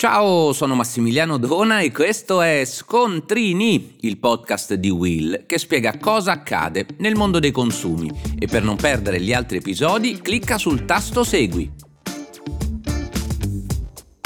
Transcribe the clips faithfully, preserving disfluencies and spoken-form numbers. Ciao, sono Massimiliano Dona e questo è Scontrini, il podcast di Will, che spiega cosa accade nel mondo dei consumi. E per non perdere gli altri episodi, clicca sul tasto Segui.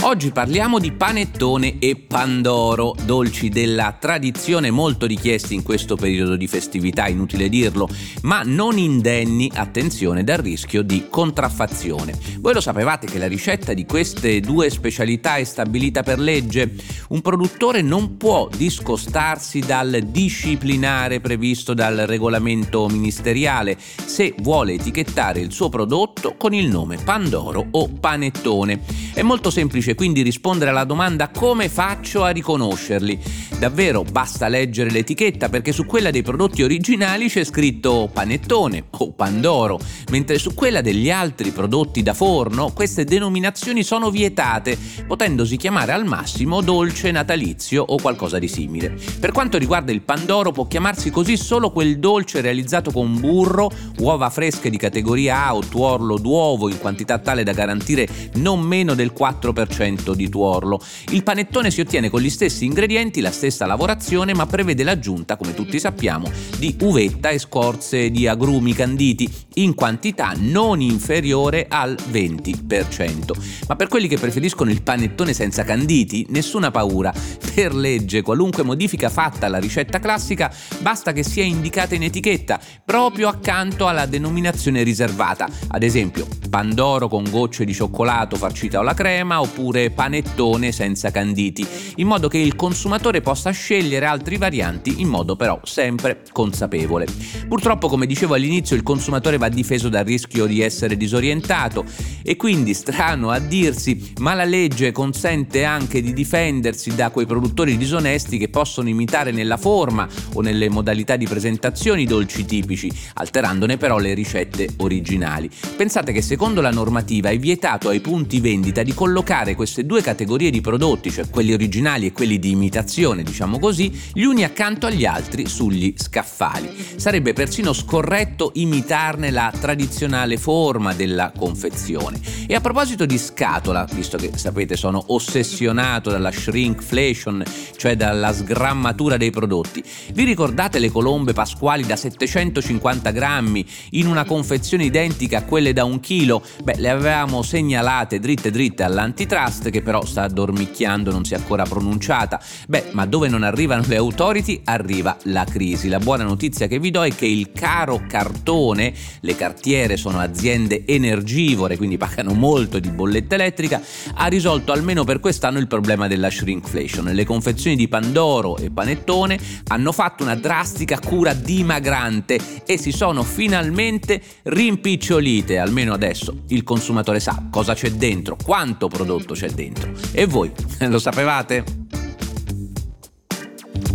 Oggi parliamo di panettone e pandoro, dolci della tradizione molto richiesti in questo periodo di festività, inutile dirlo, ma non indenni, attenzione, dal rischio di contraffazione. Voi lo sapevate che la ricetta di queste due specialità è stabilita per legge? Un produttore non può discostarsi dal disciplinare previsto dal regolamento ministeriale se vuole etichettare il suo prodotto con il nome pandoro o panettone. È molto semplice quindi rispondere alla domanda: come faccio a riconoscerli? Davvero basta leggere l'etichetta, perché su quella dei prodotti originali c'è scritto panettone o pandoro, mentre su quella degli altri prodotti da forno queste denominazioni sono vietate, potendosi chiamare al massimo dolce natalizio o qualcosa di simile. Per quanto riguarda il pandoro, può chiamarsi così solo quel dolce realizzato con burro, uova fresche di categoria A o tuorlo d'uovo in quantità tale da garantire non meno del quattro per cento di tuorlo. Il panettone si ottiene con gli stessi ingredienti, la stessa lavorazione, ma prevede l'aggiunta, come tutti sappiamo, di uvetta e scorze di agrumi canditi in quantità non inferiore al venti per cento. Ma per quelli che preferiscono il panettone senza canditi, nessuna paura. Per legge, qualunque modifica fatta alla ricetta classica basta che sia indicata in etichetta, proprio accanto alla denominazione riservata. Ad esempio, pandoro con gocce di cioccolato farcita alla crema, oppure panettone senza canditi, in modo che il consumatore possa scegliere altre varianti in modo però sempre consapevole. Purtroppo, come dicevo all'inizio, il consumatore va difeso dal rischio di essere disorientato e quindi, strano a dirsi, ma la legge consente anche di difendersi da quei produttori disonesti che possono imitare nella forma o nelle modalità di presentazione i dolci tipici, alterandone però le ricette originali. Pensate che secondo la normativa è vietato ai punti vendita di collocare queste due categorie di prodotti, cioè quelli originali e quelli di imitazione, diciamo così, gli uni accanto agli altri sugli scaffali. Sarebbe persino scorretto imitarne la tradizionale forma della confezione. E a proposito di scatola, visto che sapete sono ossessionato dalla shrinkflation, cioè dalla sgrammatura dei prodotti, vi ricordate le colombe pasquali da settecentocinquanta grammi in una confezione identica a quelle da un chilo? Beh, le avevamo segnalate dritte dritte all'antitrust, che però sta dormicchiando, non si è ancora pronunciata. Beh, ma dove non arrivano le authority arriva la crisi. La buona notizia che vi do è che il caro cartone, le cartiere sono aziende energivore, quindi pagano molto di bolletta elettrica, ha risolto almeno per quest'anno il problema della shrinkflation. Le confezioni di pandoro e panettone hanno fatto una drastica cura dimagrante e si sono finalmente rimpicciolite. Almeno adesso il consumatore sa cosa c'è dentro, quanto prodotto prodotto c'è dentro. E voi lo sapevate?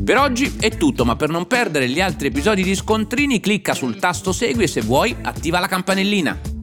Per oggi è tutto, ma per non perdere gli altri episodi di Scontrini, clicca sul tasto Segui e, se vuoi, attiva la campanellina.